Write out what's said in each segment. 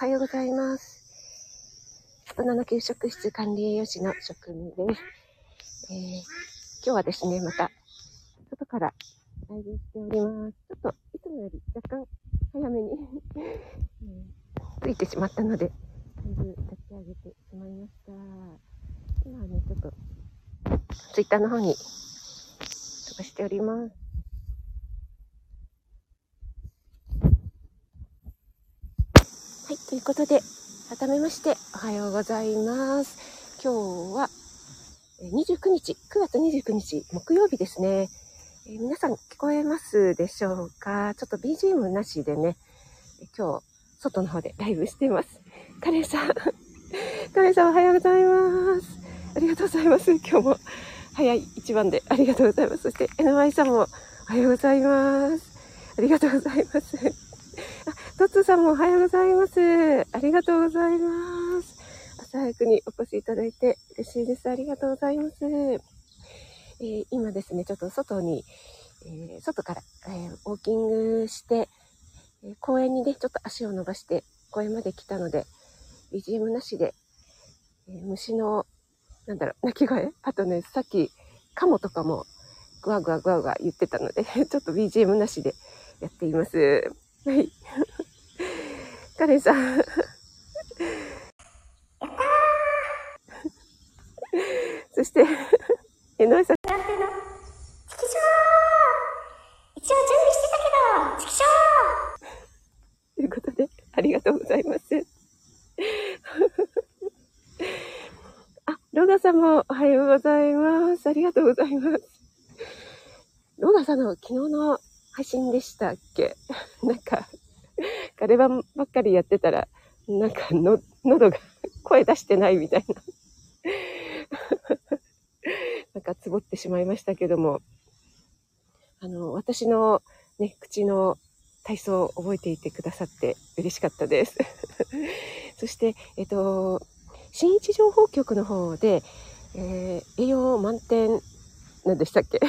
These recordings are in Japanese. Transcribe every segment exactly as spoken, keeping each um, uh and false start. おはようございます。大人の給食室管理栄養士の職務です、えー。今日はですね、また外から来臨しております。ちょっといつもより若干早めに着いてしまったので、だいぶ立ち上げてしまいました。今はね、ちょっとツイッターの方に飛ばしております。はい、ということで、改めましておはようございます。今日はにじゅうくにち、くがつにじゅうくにち、木曜日ですね。えー、皆さん聞こえますでしょうか？ちょっと ビージーエム なしでね、今日、外の方でライブしています。カレンさん、カレンさんおはようございます。ありがとうございます。今日も早い一番でありがとうございます。そして エヌワイ さんもおはようございます。ありがとうございます。トッツーさんもおはようございます。ありがとうございます。朝早くにお越しいただいて嬉しいです。ありがとうございます。えー、今ですね、ちょっと外に、えー、外から、えー、ウォーキングして、えー、公園にね、ちょっと足を伸ばして公園まで来たので、ビージーエム なしで、えー、虫の、なんだろう、鳴き声？あとね、さっき、カモとかも、グワグワグワグワ言ってたので、ちょっと ビージーエム なしでやっています。はい。カレンさん。そして、えのえさん。なんていうの？チキショー！一応準備してたけど、チキショー！ということで、ありがとうございます。あ、ロガさんもおはようございます。ありがとうございます。ロガさんの昨日の配信でしたっけ？なんか、ガレ版ばっかりやってたら、なんかの、喉が声出してないみたいな。なんか、つぼってしまいましたけども、あの、私のね、口の体操を覚えていてくださって嬉しかったです。そして、えっと、新一情報局の方で、えー、栄養満点、なんでしたっけ？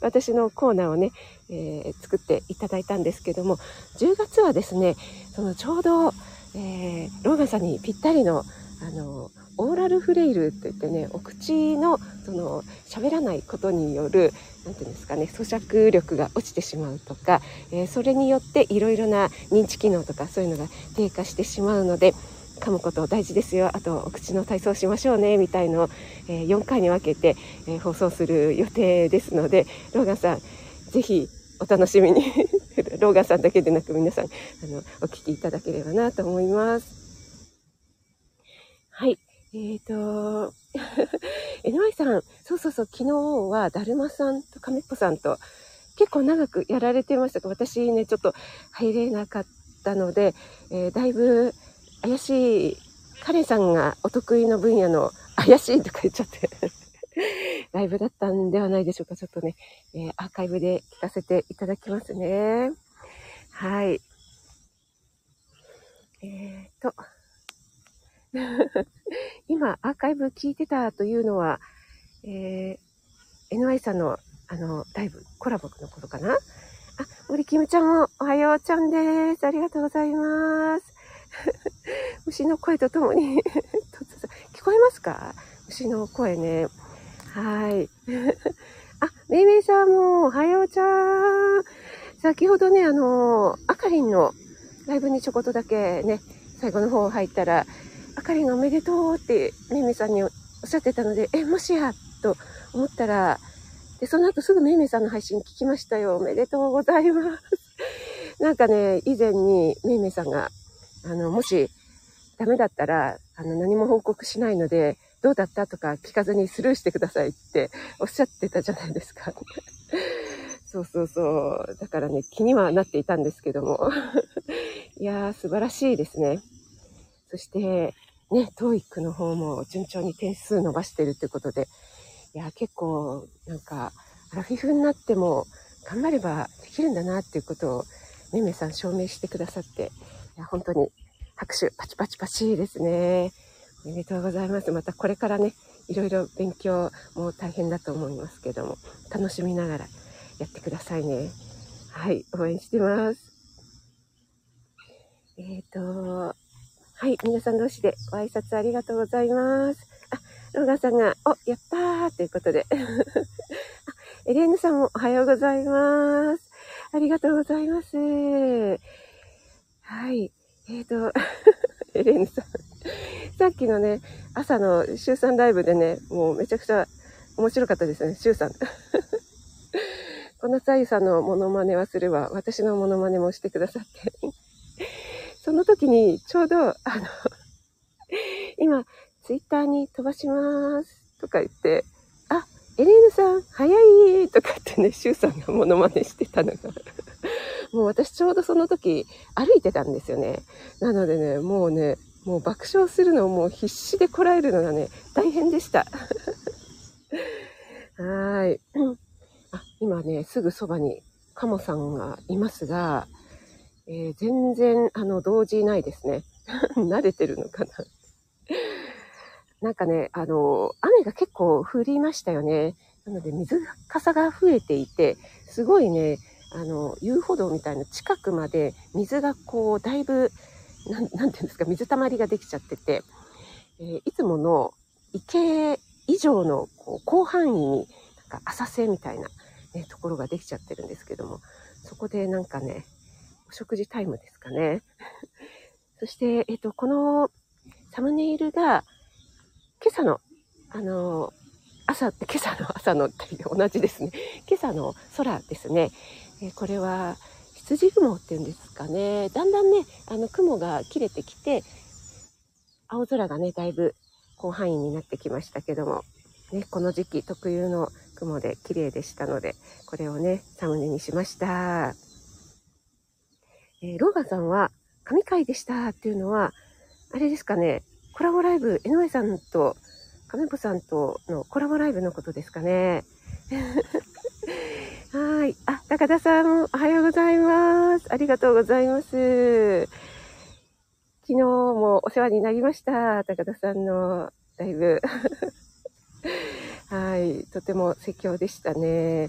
私のコーナーをね、えー、作っていただいたんですけども、じゅうがつはですね、そのちょうど、えー、ローガンさんにぴったりの、あの、オーラルフレイルって言ってね、お口の、その、喋らないことによる、なんていうんですかね、咀嚼力が落ちてしまうとか、えー、それによっていろいろな認知機能とかそういうのが低下してしまうので、噛むこと大事ですよ、あとお口の体操しましょうねみたいのを、えー、よんかいに分けて、えー、放送する予定ですので、ローガンさんぜひお楽しみにローガンさんだけでなく皆さん、あの、お聞きいただければなと思います。はい、えーとエヌワイ さん、そうそうそう、昨日はだるまさんと亀っぽさんと結構長くやられてましたが、私ねちょっと入れなかったので、えー、だいぶ怪しい、カレンさんがお得意の分野の怪しいとか言っちゃってライブだったんではないでしょうか。ちょっとね、えー、アーカイブで聞かせていただきますね。はい。えー、と今アーカイブ聞いてたというのは、えー、エヌワイ さんのあのライブコラボの頃かな。あ、森キムちゃんもおはようちゃんです。ありがとうございます。虫の声とともに聞こえますか？虫の声ね。はい。あ、めいめいさんもおはようちゃん。先ほどね、あの、あかりんのライブにちょこっとだけね、最後の方入ったら、あかりんがおめでとうってめいめいさんにおっしゃってたので、え、もしやと思ったら、で、その後すぐめいめいさんの配信聞きましたよ。おめでとうございます。なんかね、以前にめいめいさんが、あの、もしダメだったら、あの、何も報告しないので、どうだったとか聞かずにスルーしてくださいっておっしゃってたじゃないですか。そうそうそう。だからね、気にはなっていたんですけども。いやー、素晴らしいですね。そして、ね、トーイック の方も順調に点数伸ばしてるということで、いやー、結構、なんか、アラフィフになっても頑張ればできるんだなっていうことを、めめさん証明してくださって、いや本当に拍手パチパチパチですね。おめでとうございます。またこれからね、いろいろ勉強も大変だと思いますけども、楽しみながらやってくださいね。はい、応援してます。えっと、はい、皆さん同士でご挨拶ありがとうございます。あ、ローガンさんが、お、やったーということで。エレーヌさんもおはようございます。ありがとうございます。はい、えっと、エレーヌさん。さっきのね、朝のシュウさんライブでね、もうめちゃくちゃ面白かったですね、シュウさん。小夏あゆさんのモノマネはすれば、私のモノマネもしてくださって。その時にちょうど、あの、今、ツイッターに飛ばしますとか言って、あ、エレーヌさん、早いとか言ってね、シュウさんがモノマネしてたのが。もう私ちょうどその時歩いてたんですよね。なのでね、もうね、もう爆笑するのをもう必死でこらえるのがね、大変でした。はい。あ、今ね、すぐそばにカモさんがいますが、えー、全然、あの、動じないですね。慣れてるのかな。なんかね、あの、雨が結構降りましたよね。なので、水かさが増えていて、すごいね、あの、遊歩道みたいな近くまで水がこう、だいぶ、な ん, なんていうんですか、水たまりができちゃってて、えー、いつもの池以上のこう広範囲になんか浅瀬みたいな、ね、ところができちゃってるんですけども、そこでなんかね、お食事タイムですかね。そして、えーと、このサムネイルが今朝の、あのー、朝って今朝の朝の同じですね。今朝の空ですね。えー、これは、羊雲っていうんですかね。だんだんね、あの雲が切れてきて、青空がね、だいぶ広範囲になってきましたけども、ね、この時期特有の雲で綺麗でしたので、これをね、サムネにしました。えー、ローガンさんは、神回でしたっていうのは、あれですかね、コラボライブ、江上さんと亀子さんとのコラボライブのことですかね。はい。あ、高田さんもおはようございます。ありがとうございます。昨日もお世話になりました。高田さんのライブ。はい。とても盛況でしたね。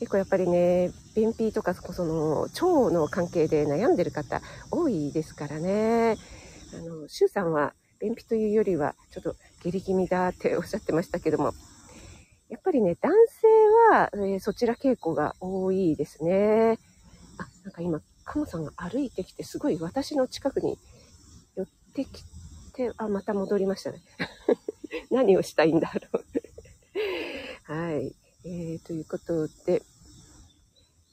結構やっぱりね、便秘とかその腸の関係で悩んでる方多いですからね。あの、シュウさんは便秘というよりはちょっと下痢気味だっておっしゃってましたけども。やっぱりね、男性は、えー、そちら傾向が多いですね。あ、なんか今、カモさんが歩いてきて、すごい私の近くに寄ってきて、あ、また戻りましたね。何をしたいんだろう。はい、えー。ということで、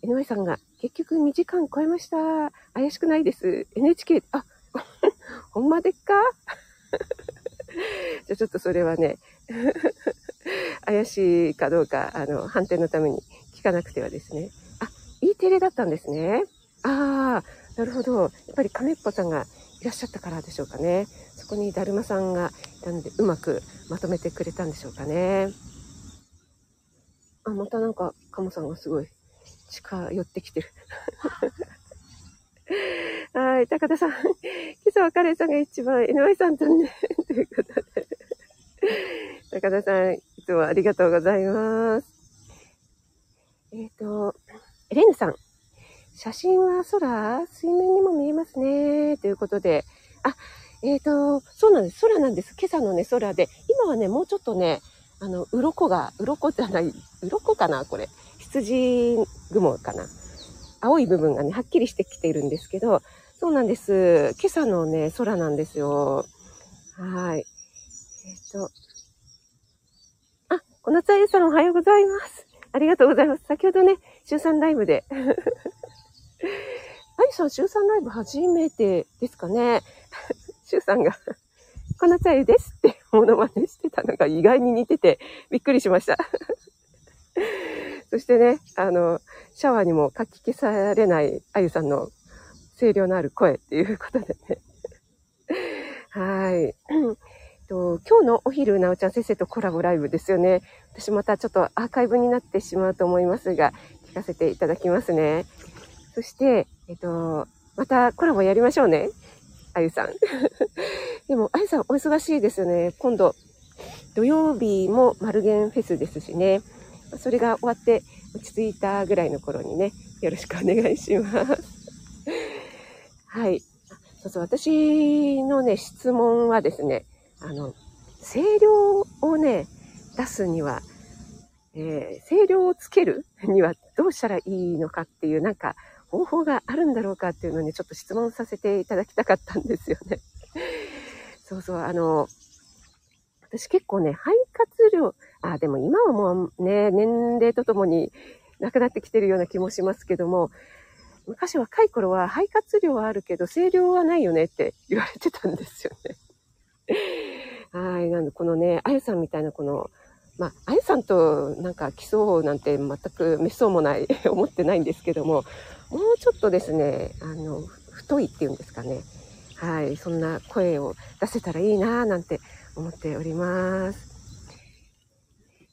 江上さんが、結局にじかん超えました。怪しくないです。エヌエイチケー、あ、ほんまでっかじゃあちょっとそれはね、怪しいかどうか、あの、判定のために聞かなくてはですね。あ、Eテレだったんですね。ああ、なるほど。やっぱり亀っぽさんがいらっしゃったからでしょうかね。そこにだるまさんがいたので、うまくまとめてくれたんでしょうかね。あ、またなんか、カモさんがすごい近寄ってきてる。はい、高田さん。今朝はカレンさんが一番、井上さんとね、ということで。高田さん、いつもありがとうございます。えっと、エレーヌさん、写真は空、水面にも見えますね、ということで、あ、えっと、そうなんです、空なんです、今朝のね、空で、今はね、もうちょっとね、あの、鱗が、鱗じゃない、鱗かな、これ、羊雲かな、青い部分がね、はっきりしてきているんですけど、そうなんです、今朝のね、空なんですよ。はい。えっと、あ、小夏あゆさんおはようございます。ありがとうございます。先ほどね、週さんライブで。あゆさん、週さんライブ初めてですかね。週さんが、小夏あゆですってモノマネしてたのが意外に似てて、びっくりしました。そしてね、あの、シャワーにもかき消されないあゆさんの声量のある声っていうことでね。はい。今日のお昼、なおちゃん先生とコラボライブですよね。私またちょっとアーカイブになってしまうと思いますが、聞かせていただきますね。そして、えっと、またコラボやりましょうね。あゆさん。でも、あゆさんお忙しいですよね。今度、土曜日も丸源フェスですしね。それが終わって落ち着いたぐらいの頃にね、よろしくお願いします。はい。そうそう、私のね、質問はですね、あの、声量をね、出すには、えー、声量をつけるにはどうしたらいいのかっていう、なんか方法があるんだろうかっていうのにちょっと質問させていただきたかったんですよね。そうそう、あの、私結構ね、肺活量、あ、でも今はもうね、年齢とともになくなってきてるような気もしますけども、昔若い頃は肺活量はあるけど声量はないよねって言われてたんですよね。はい、なんでこのね、あゆさんみたいなこの、まあ、あゆさんとなんか競うなんて全くめっそうもない思ってないんですけども、もうちょっとですね、あの、太いっていうんですかね。はい、そんな声を出せたらいいなぁなんて思っております。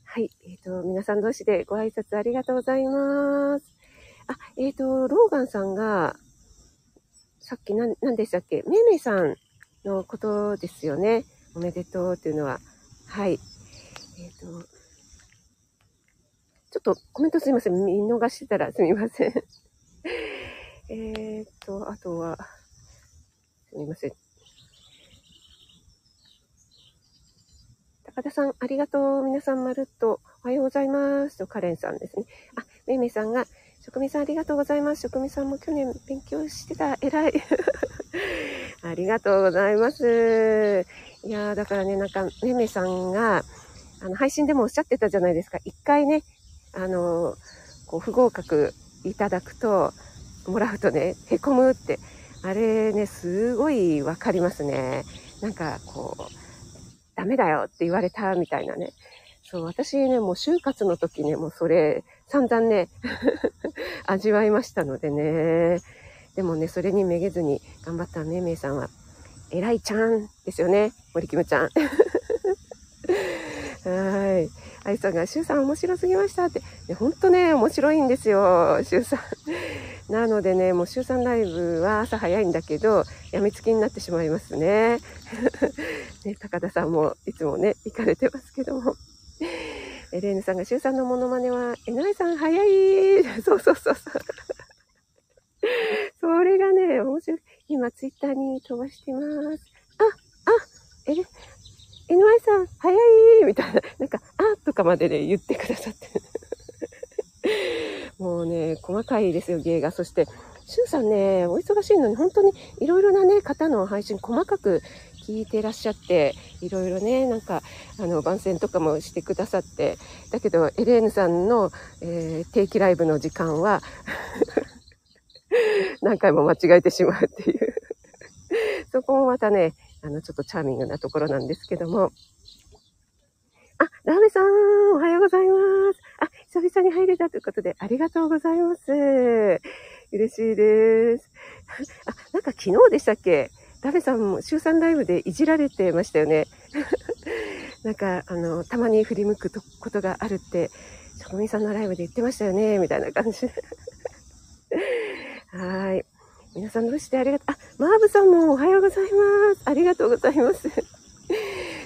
はい、えっと、皆さん同士でご挨拶ありがとうございます。あ、えっと、ローガンさんが、さっき何、何でしたっけ、めいめいさんのことですよね。おめでとうっていうのは。はい。えっと、ちょっとコメントすみません。見逃してたらすみません。えっと、あとは、すみません。高田さん、ありがとう。皆さん、まるっと、おはようございます。と、カレンさんですね。あ、めいめいさんが、職味さんありがとうございます。職味さんも去年勉強してた。偉い。ありがとうございます。いやー、だからね、なんか、めいめいさんが、あの、配信でもおっしゃってたじゃないですか。一回ね、あの、こう、不合格いただくと、もらうとね、へこむって。あれね、すごいわかりますね。なんか、こう、ダメだよって言われたみたいなね。そう、私ね、もう就活の時ね、もうそれ、散々ね、味わいましたのでね。でもね、それにめげずに頑張っためいめいさんは、えらいちゃんですよね。森キムちゃん。はい。あゆさんが、シュウさん面白すぎましたって。ほんとね、面白いんですよ、シュウさん。なのでね、もうシュウさんライブは朝早いんだけど、やみつきになってしまいますね。ね、高田さんもいつもね、行かれてますけども。エレーヌさんが、シュウさんのモノマネは、えなえさん早い。そうそうそうそう。それがね、面白い。今、ツイッターに飛ばしてます。あ、あ、エレ、えのあいさん、早いみたいな、なんか、あーとかまでで、ね、言ってくださって。もうね、細かいですよ、芸が。そして、しゅうさんね、お忙しいのに、本当にいろいろなね、方の配信、細かく聞いてらっしゃって、いろいろね、なんか、あの、番宣とかもしてくださって、だけど、エレーヌさんの、えー、定期ライブの時間は、何回も間違えてしまうっていう。そこもまたね、あの、ちょっとチャーミングなところなんですけども。あ、ラーメンさん、おはようございます。あ、久々に入れたということで、ありがとうございます。嬉しいです。あ、なんか昨日でしたっけ？ラーメンさんも、週さんライブでいじられてましたよね。なんか、あの、たまに振り向くことがあるって、しょこみさんのライブで言ってましたよね、みたいな感じで。はい。皆さんどうしてありがとう。あ、マーブさんもおはようございます。ありがとうございます。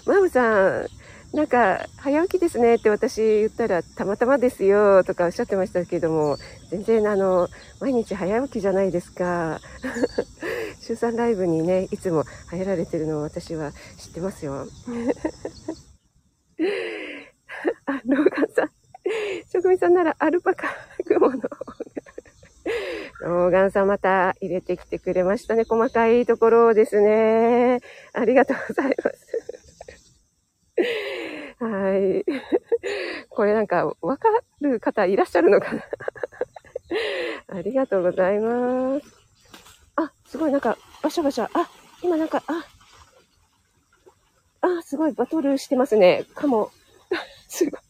マーブさん、なんか、早起きですねって私言ったら、たまたまですよとかおっしゃってましたけども、全然あの、毎日早起きじゃないですか。週さんライブにね、いつも入られてるのを私は知ってますよ。あ、ローガンさん。職人さんならアルパカ雲の。ローガンさんまた入れてきてくれましたね。細かいところですね。ありがとうございます。はい。これなんかわかる方いらっしゃるのかな。ありがとうございます。あ、すごいなんかバシャバシャ。あ、今なんか、あ、あ、すごいバトルしてますね。カモ。すごい。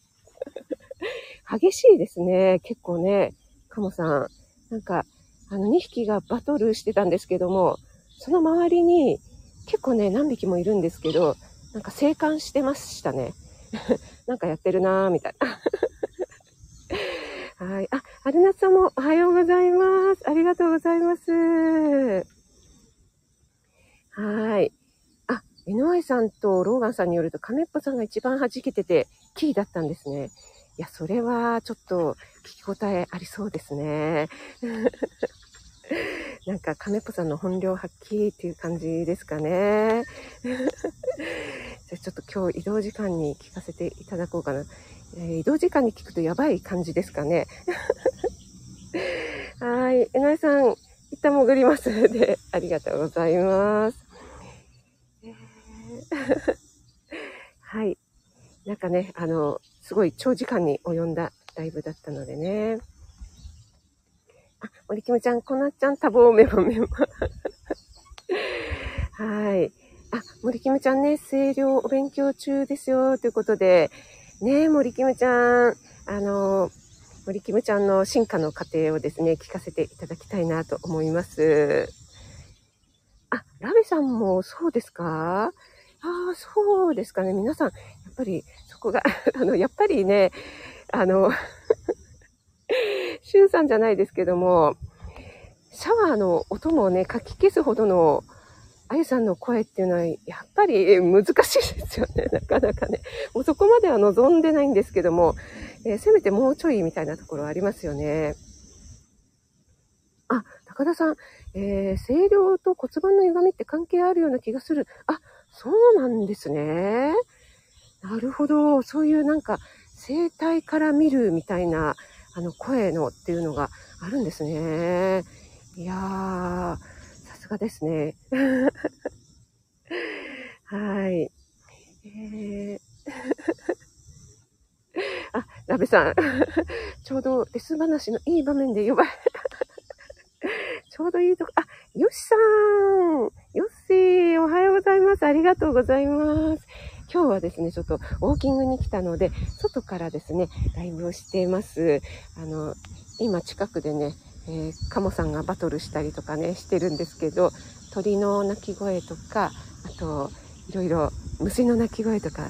激しいですね。結構ね。カモさん。なんか、あの、にひきがバトルしてたんですけども、その周りに、結構ね、何匹もいるんですけど、なんか、生還してましたね。なんかやってるなぁ、みたいな。はい。あ、アルナさんもおはようございます。ありがとうございます。はい。あ、エノアイさんとローガンさんによると、カメッポさんが一番弾けてて、キーだったんですね。いや、それはちょっと聞き応えありそうですね。なんかカメポさんの本領発揮っていう感じですかね。じゃあちょっと今日移動時間に聞かせていただこうかな。えー、移動時間に聞くとやばい感じですかね。はい、えなえさん一旦潜りますのでありがとうございます。えー、はい、なんかねあのすごい長時間に及んだライブだったのでね。あ、森キムちゃん、コナちゃん、多忙メモメモ。はい。あ、森キムちゃんね、声量お勉強中ですよ、ということで。ねえ、森キムちゃん、あの、森キムちゃんの進化の過程をですね、聞かせていただきたいなと思います。あ、ラベさんもそうですか？ああ、そうですかね。皆さん、やっぱり、そこが、あの、やっぱりね、あの、シュンさんじゃないですけども、シャワーの音もね、かき消すほどのあゆさんの声っていうのはやっぱり難しいですよね。なかなかね、もうそこまでは望んでないんですけども、えー、せめてもうちょいみたいなところありますよね。あ、高田さん、えー、声量と骨盤の歪みって関係あるような気がする。あ、そうなんですね。なるほど。そういうなんか声帯から見るみたいなあの声のっていうのがあるんですね。いやー、さすがですね。はい。えー、あ、ラベさん。ちょうどレス話のいい場面で呼ばれた。ちょうどいいとこ。あ、ヨシさん。ヨッシー、おはようございます。ありがとうございます。今日はですね、ちょっとウォーキングに来たので、外からですね、ライブをしています。あの、今近くでね、えー、カモさんがバトルしたりとかね、してるんですけど、鳥の鳴き声とか、あと、いろいろ虫の鳴き声とか、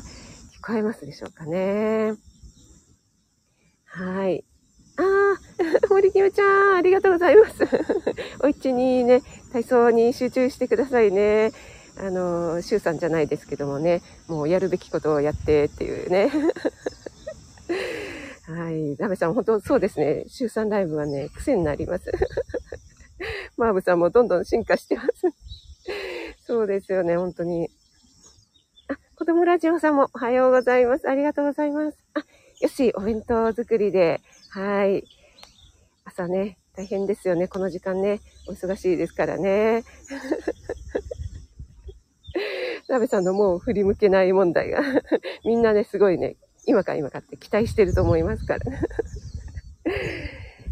聞こえますでしょうかね。はい。あー、森キムちゃん、ありがとうございます。お家にね、体操に集中してくださいね。あの、シュウさんじゃないですけどもね、もうやるべきことをやってっていうね。はい。ラベさん、本当そうですね。シュウさんライブはね、癖になります。マーブさんもどんどん進化してます。そうですよね、本当に。あ、子供ラジオさんもおはようございます。ありがとうございます。あ、よし、お弁当作りで。はい。朝ね、大変ですよね。この時間ね、お忙しいですからね。ラベさんのもう振り向けない問題がみんなねすごいね今か今かって期待してると思いますからね。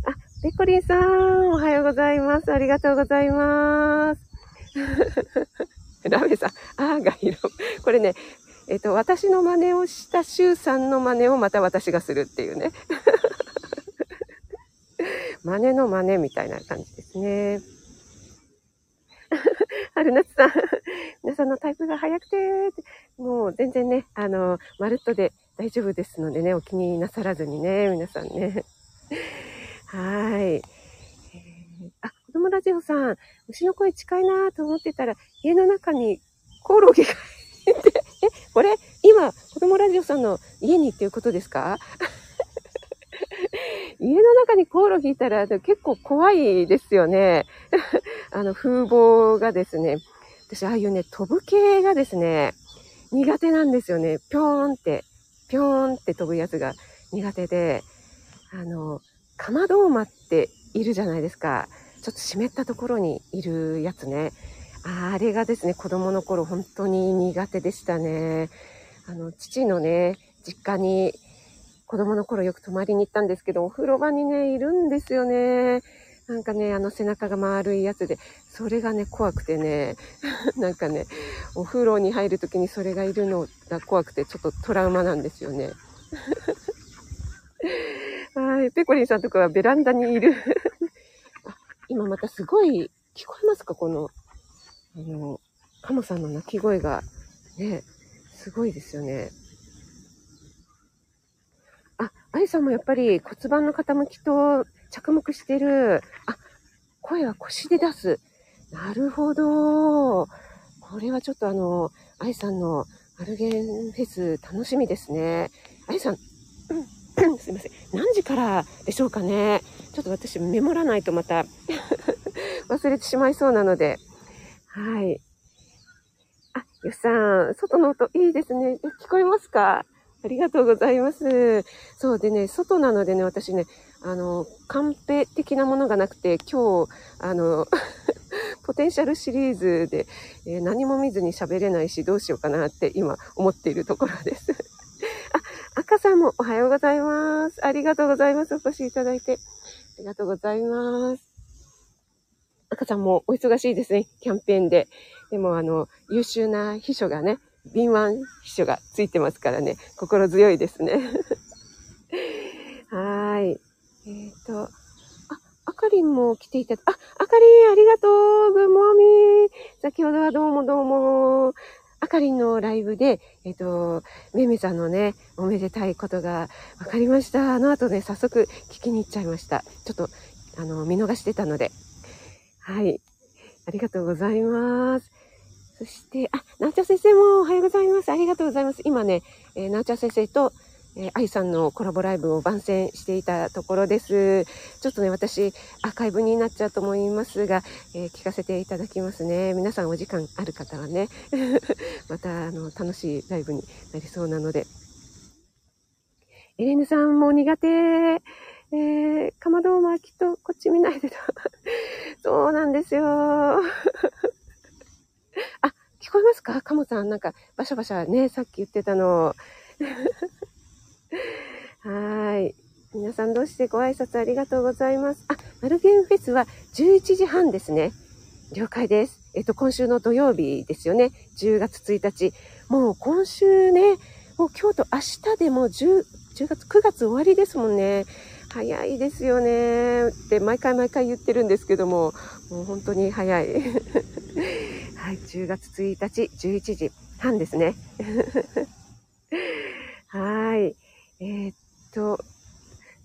あ、ペコリンさんおはようございます。ありがとうございます。ラベさんあーがいろこれねえっと私の真似をしたシュウさんの真似をまた私がするっていうね。真似の真似みたいな感じですね。春夏さん、皆さんのタイプが早くて、もう全然ね、あの、まるっとで大丈夫ですのでね、お気になさらずにね、皆さんね。はい。あ、子供ラジオさん、虫の声近いなぁと思ってたら、家の中にコオロギがいて、え、これ、今、子供ラジオさんの家にっていうことですか？家の中にコオロギいたら結構怖いですよね。あの風貌がですね、私ああいうね、飛ぶ系がですね、苦手なんですよね。ぴょーんって、ぴょーんって飛ぶやつが苦手で、あの、カマドウマっているじゃないですか。ちょっと湿ったところにいるやつね。あれがですね、子供の頃本当に苦手でしたね。あの、父のね、実家に、子供の頃よく泊まりに行ったんですけど、お風呂場にね、いるんですよね。なんかね、あの背中が丸いやつで、それがね、怖くてね、なんかね、お風呂に入るときにそれがいるのが怖くて、ちょっとトラウマなんですよね。はい、ペコリンさんとかはベランダにいる。あ、今またすごい、聞こえますか？この、あの、カモさんの鳴き声が、ね、すごいですよね。あ、あゆさんもやっぱり骨盤の傾きと着目してる。あ、声は腰で出す。なるほど。これはちょっとあの、あゆさんのアルゲンフェス楽しみですね。あゆさん、うん、すいません。何時からでしょうかね。ちょっと私メモらないとまた忘れてしまいそうなので、はい。あ、よさん、外の音いいですね。聞こえますか？ありがとうございます。そうでね、外なのでね、私ね、あの、カンペ的なものがなくて、今日、あの、ポテンシャルシリーズで、えー、何も見ずに喋れないし、どうしようかなって今思っているところです。あ、赤さんもおはようございます。ありがとうございます。お越しいただいて。ありがとうございます。赤さんもお忙しいですね、キャンペーンで。でも、あの、優秀な秘書がね、敏腕秘書がついてますからね、心強いですね。はーい。えっと、あ、あかりんも来ていた、あ、あかりん、ありがとう、グッモーミー。先ほどはどうもどうも。あかりんのライブで、えっと、めめさんのね、おめでたいことが分かりました。あの後ね、早速聞きに行っちゃいました。ちょっと、あの、見逃してたので。はい。ありがとうございます。そして、あ、なーちゃん先生もおはようございます。ありがとうございます。今ね、えー、なーちゃん先生と、えー、あゆさんのコラボライブを番宣していたところです。ちょっとね、私、アーカイブになっちゃうと思いますが、えー、聞かせていただきますね。皆さんお時間ある方はね、また、あの、楽しいライブになりそうなので。エレンヌさんも苦手。えー、かまどーまきっとこっち見ないでと。そうなんですよ。あ、聞こえますか？かもさん、なんかバシャバシャね、さっき言ってたの。はい。皆さんどうしてご挨拶ありがとうございます。あ、マルゲンフェスはじゅういちじはんですね。了解です。えっと、今週の土曜日ですよね。じゅうがつついたち。もう今週ね、もう今日と明日でもうじゅうがつ、くがつ終わりですもんね。早いですよねって毎回毎回言ってるんですけども、もう本当に早い。はい、じゅうがつついたちじゅういちじはんですね。はい、えー、っと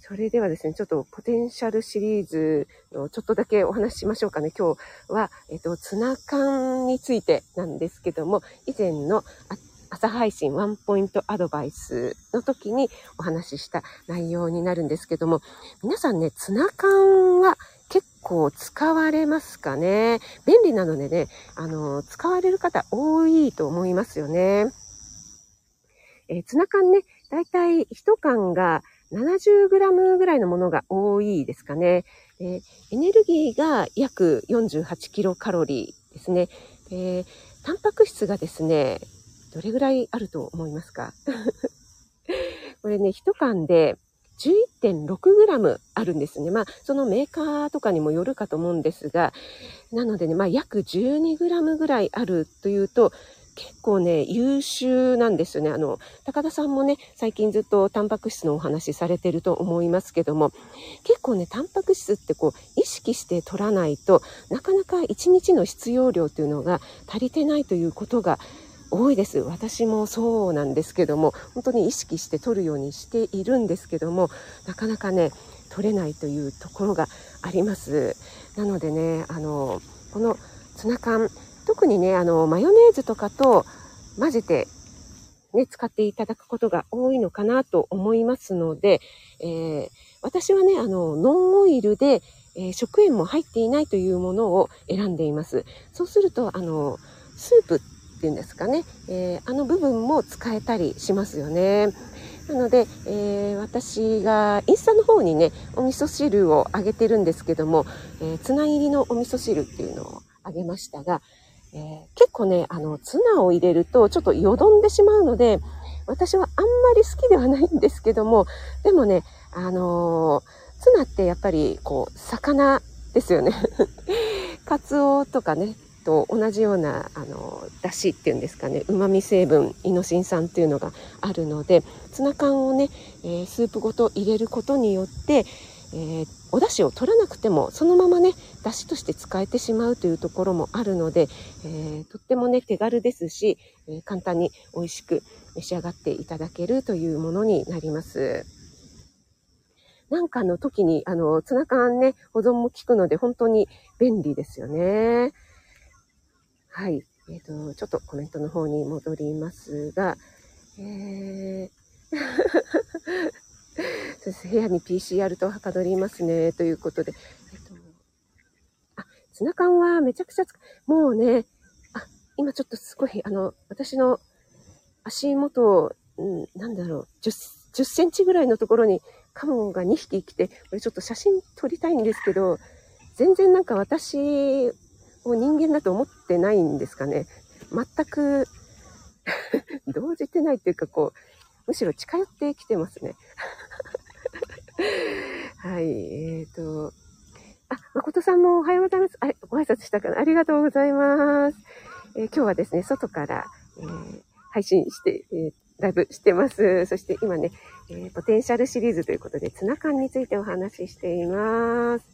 それではですね、ちょっとポテンシャルシリーズのちょっとだけお話ししましょうかね。今日はえー、っとツナ缶についてなんですけども、以前の朝配信ワンポイントアドバイスの時にお話しした内容になるんですけども、皆さんね、ツナ缶は結構使われますかね。便利なのでね、あの、使われる方多いと思いますよね。えー、ツナ缶ね、だいたいいっかんが ななじゅうグラム ぐらいのものが多いですかね。えー、エネルギーが約よんじゅうはちキロカロリーですね。えー、タンパク質がですね、どれぐらいあると思いますか？これね、いっかんで じゅういってんろくグラム あるんですね。まあ、そのメーカーとかにもよるかと思うんですが、なのでね、まあ、約 じゅうにグラム ぐらいあるというと、結構ね、優秀なんですよね。あの、高田さんもね、最近ずっとタンパク質のお話されてると思いますけども、結構ね、タンパク質ってこう、意識して取らないとなかなかいちにちの必要量というのが足りてないということが、多いです。私もそうなんですけども、本当に意識して取るようにしているんですけども、なかなかね取れないというところがあります。なのでね、あのこのツナ缶、特にね、あのマヨネーズとかと混ぜて、ね、使っていただくことが多いのかなと思いますので、えー、私はね、あのノンオイルで、えー、食塩も入っていないというものを選んでいます。そうするとあのスープっていうんですかね、えー、あの部分も使えたりしますよね。なので、えー、私がインスタの方にね、お味噌汁をあげてるんですけども、えー、ツナ入りのお味噌汁っていうのをあげましたが、えー、結構ね、あのツナを入れるとちょっとよどんでしまうので、私はあんまり好きではないんですけども、でもね、あのー、ツナってやっぱりこう魚ですよね。カツオとかねと同じようなあの出汁っていうんですかね、旨味成分イノシン酸っていうのがあるので、ツナ缶をね、えー、スープごと入れることによって、えー、お出汁を取らなくてもそのままね出汁として使えてしまうというところもあるので、えー、とってもね手軽ですし、えー、簡単に美味しく召し上がっていただけるというものになります。なんかの時にあのツナ缶ね、保存も効くので本当に便利ですよね。はい、えーと、ちょっとコメントの方に戻りますが、えー、そうです、部屋に ピーシーアール とはかどりますねということで、えーと、あ、ツナ缶はめちゃくちゃ使う。もうね、あ、今ちょっとすごい、あの、私の足元、うん、なんだろう、じゅっセンチぐらいのところにカモがにひき来て、これちょっと写真撮りたいんですけど、全然なんか私を人間だと思ってないんですかね。全く、動じてないっていうか、こう、むしろ近寄ってきてますね。はい、えーと、あ、誠さんもおはようございます。あれ、ご挨拶したかな？ありがとうございます。えー、今日はですね、外から、えー、配信して、えー、ライブしてます。そして今ね、えー、ポテンシャルシリーズということで、ツナ缶についてお話ししています。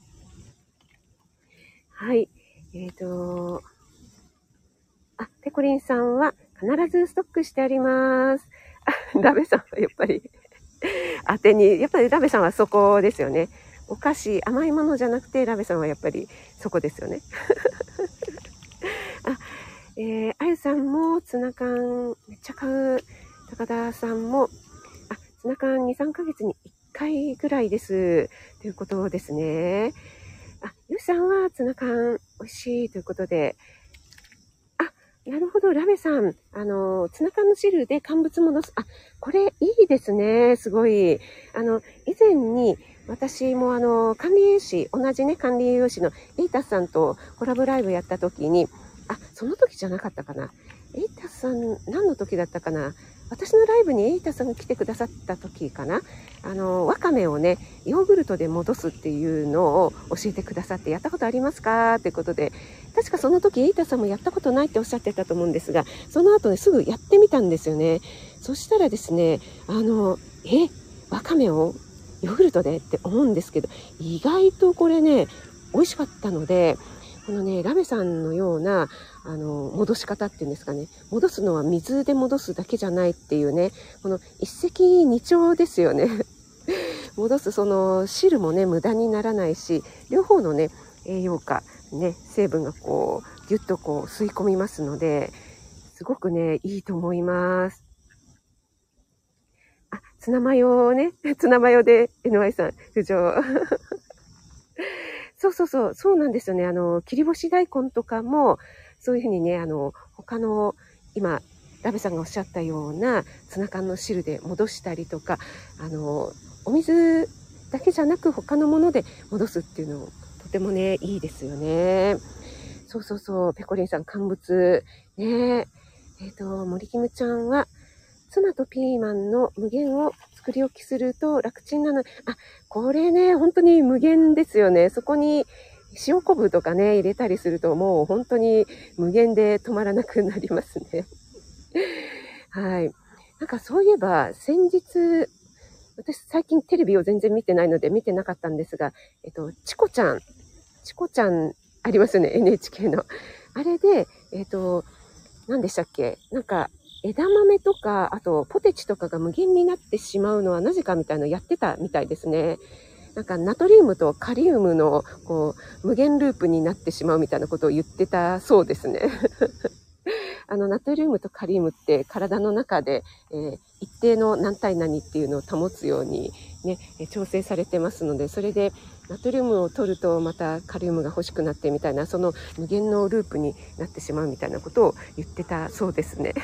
はい、えーと、あ、ペコリンさんは必ずストックしてあります。あ、ラベさんはやっぱり当てに、やっぱりラベさんはそこですよね。お菓子、甘いものじゃなくて、ラベさんはやっぱりそこですよね。あ、えー、あゆさんもツナ缶めっちゃ買う。高田さんも、あ、ツナ缶に、さんかげつにいっかいぐらいです。ということですね。あ、ゆうさんはツナ缶美味しいということで、なるほど、ラベさん。あの、ツナ缶の汁で乾物ものす、あ、これいいですね。すごい。あの、以前に私もあの、管理栄養士、同じね、管理栄養士のエイタスさんとコラボライブやった時に、あ、その時じゃなかったかな。エイタスさん、何の時だったかな。私のライブにエイタスさんが来てくださった時かな。あの、ワカメをね、ヨーグルトで戻すっていうのを教えてくださって、やったことありますかっていうことで、確かその時エイタさんもやったことないっておっしゃってたと思うんですが、その後ね、すぐやってみたんですよね。そしたらですね、あの、え、わかめをヨーグルトでって思うんですけど、意外とこれね、美味しかったので、このね、ラベさんのような、あの、戻し方っていうんですかね、戻すのは水で戻すだけじゃないっていうね、この一石二鳥ですよね。戻すその汁もね、無駄にならないし、両方のね、栄養価、ね、成分がこうギュッとこう吸い込みますので、すごくね、いいと思います。あ、ツナマヨね、ツナマヨで エヌワイ さん浮上。そうそうそう、そうなんですよね。あの、切り干し大根とかもそういうふうにね、あの、他の今ラベさんがおっしゃったようなツナ缶の汁で戻したりとか、あの、お水だけじゃなく他のもので戻すっていうのをでもね、いいですよね。そうそうそう、ペコリンさん、乾物。ねえ。えっと、森キムちゃんは、ツナとピーマンの無限を作り置きすると楽ちんなの。あ、これね、本当に無限ですよね。そこに塩昆布とかね、入れたりすると、もう本当に無限で止まらなくなりますね。はい。なんかそういえば、先日、私最近テレビを全然見てないので見てなかったんですが、えっと、チコちゃん。チコちゃんありますよね、エヌエイチケー の。あれで、えっと、何でしたっけ、なんか、枝豆とか、あと、ポテチとかが無限になってしまうのはなぜかみたいなのやってたみたいですね。なんか、ナトリウムとカリウムの、こう、無限ループになってしまうみたいなことを言ってたそうですね。あの、ナトリウムとカリウムって体の中で、えー、一定の何対何っていうのを保つようにね、調整されてますので、それでナトリウムを取るとまたカリウムが欲しくなってみたいな、その無限のループになってしまうみたいなことを言ってたそうですね。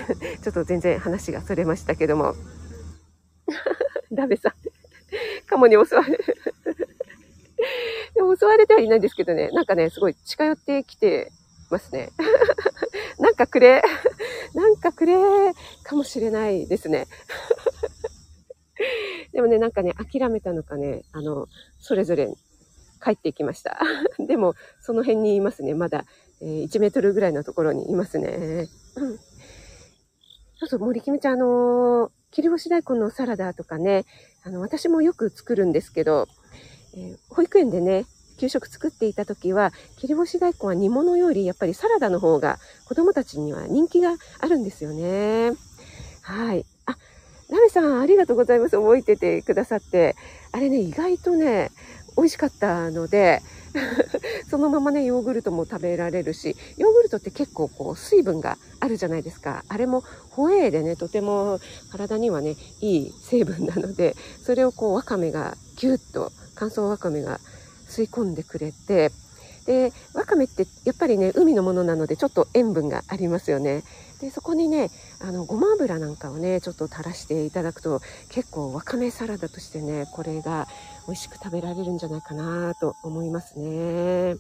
ちょっと全然話がそれましたけども。ダメさん、カモに襲われる。でも襲われてはいないんですけどね、なんかね、すごい近寄ってきてますね。なんかくれ、なんかくれかもしれないですね。でもね、なんかね、諦めたのかね、あの、それぞれ帰っていきました。でも、その辺にいますね。まだ、えー、いちメートルぐらいのところにいますね。うん、そうそう、森キムちゃん、あのー、切り干し大根のサラダとかね、あの、私もよく作るんですけど、えー、保育園でね、給食作っていた時は、切り干し大根は煮物よりやっぱりサラダの方が子供たちには人気があるんですよね。はい。あ、ラメさんありがとうございます。覚えててくださって。あれね、意外とね、美味しかったので、そのままね、ヨーグルトも食べられるし、ヨーグルトって結構こう水分があるじゃないですか。あれもホエイでね、とても体にはね、いい成分なので、それをこうわかめがギュッと、乾燥わかめが吸い込んでくれて、でわかめってやっぱりね海のものなのでちょっと塩分がありますよね。でそこにねあのごま油なんかをねちょっと垂らしていただくと結構わかめサラダとしてねこれが美味しく食べられるんじゃないかなと思いますね。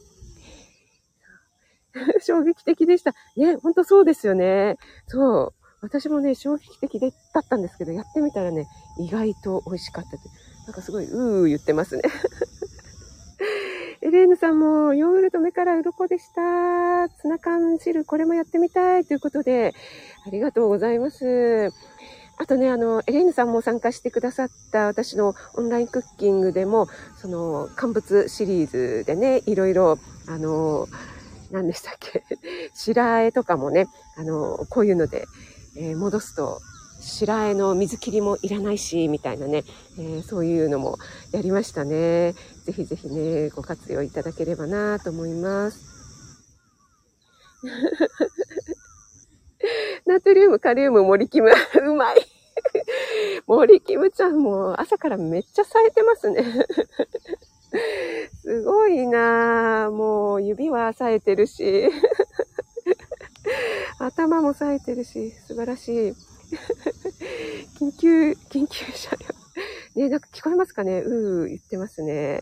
衝撃的でしたね。本当そうですよね。そう私もね衝撃的でだったんですけどやってみたらね意外と美味しかったってなんかすごいうー言ってますね。エレーヌさんもヨーグルト目から鱗でした。ツナ缶汁これもやってみたいということでありがとうございます。あとねあのエレーヌさんも参加してくださった私のオンラインクッキングでもその乾物シリーズでねいろいろあの何でしたっけ白和えとかもねあのこういうので、えー、戻すと。白和えの水切りもいらないしみたいなね、えー、そういうのもやりましたね。ぜひぜひねご活用いただければなと思います。ナトリウムカリウム森キムうまい森キムちゃんも朝からめっちゃ冴えてますね。すごいなもう指は冴えてるし頭も冴えてるし素晴らしい。緊急、緊急車両。ね、なんか聞こえますかね？うー、言ってますね。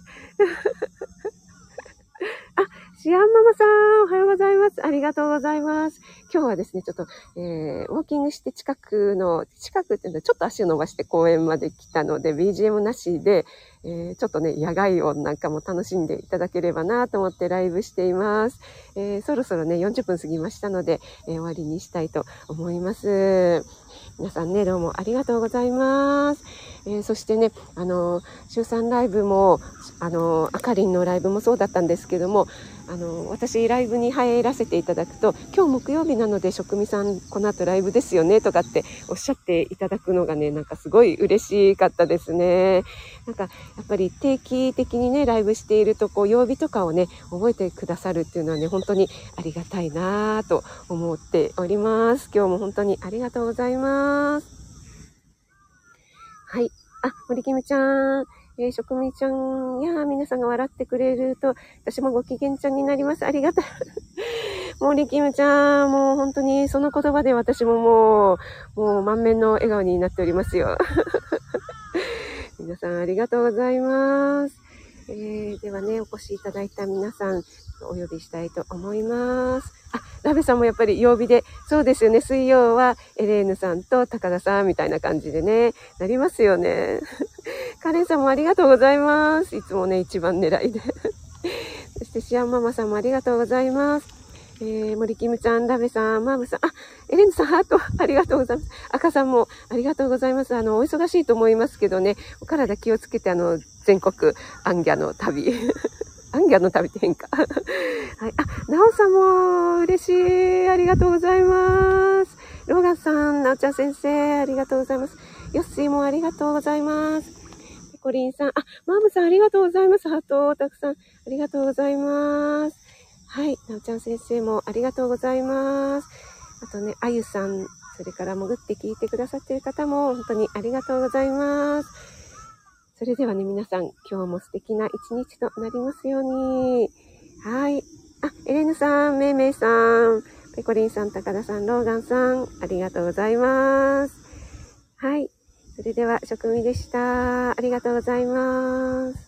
あ、シアンママさん、おはようございます。ありがとうございます。今日はですね、ちょっと、えー、ウォーキングして近くの、近くっていうのはちょっと足を伸ばして公園まで来たので、ビージーエム なしで、えー、ちょっとね、野外音なんかも楽しんでいただければなと思ってライブしています。えー、そろそろね、よんじゅっぷん過ぎましたので、えー、終わりにしたいと思います。皆さんねどうもありがとうございます、えー、そしてねあの週さんライブもあのあかりんのライブもそうだったんですけどもあの私ライブに入らせていただくと今日木曜日なので職味さんこの後ライブですよねとかっておっしゃっていただくのがねなんかすごい嬉しかったですね。なんかやっぱり定期的にねライブしているとこう曜日とかをね覚えてくださるっていうのはね本当にありがたいなと思っております。今日も本当にありがとうございます。はい、あ、森キムちゃん、えー、職味ちゃんや皆さんが笑ってくれると私もご機嫌ちゃんになります。ありがたい。森キムちゃん、もう本当にその言葉で私ももうもう満面の笑顔になっておりますよ。皆さんありがとうございます、えー、ではねお越しいただいた皆さんお呼びしたいと思います。あ、ラベさんもやっぱり曜日で、そうですよね。水曜はエレーヌさんと高田さんみたいな感じでね、なりますよね。カレンさんもありがとうございます。いつもね、一番狙いで。そしてシアンママさんもありがとうございます。えー、森キムちゃん、ラベさん、マームさん、あ、エレーヌさん、ハート、ありがとうございます。赤さんもありがとうございます。あの、お忙しいと思いますけどね、お体気をつけて、あの、全国アンギャの旅。アンギャの旅って変か。はい。あ、ナオさんも嬉しい。ありがとうございます。ローガンさん、ナオちゃん先生、ありがとうございます。ヨッシーもありがとうございます。ペコリンさん、あ、マームさんありがとうございます。ハートをたくさん、ありがとうございます。はい。ナオちゃん先生もありがとうございます。あとね、あゆさん、それから潜って聞いてくださっている方も本当にありがとうございます。それではね、皆さん、今日も素敵な一日となりますように。はい。あ、エレーヌさん、メイメイさん、ペコリンさん、高田さん、ローガンさん、ありがとうございます。はい。それでは、食味でした。ありがとうございます。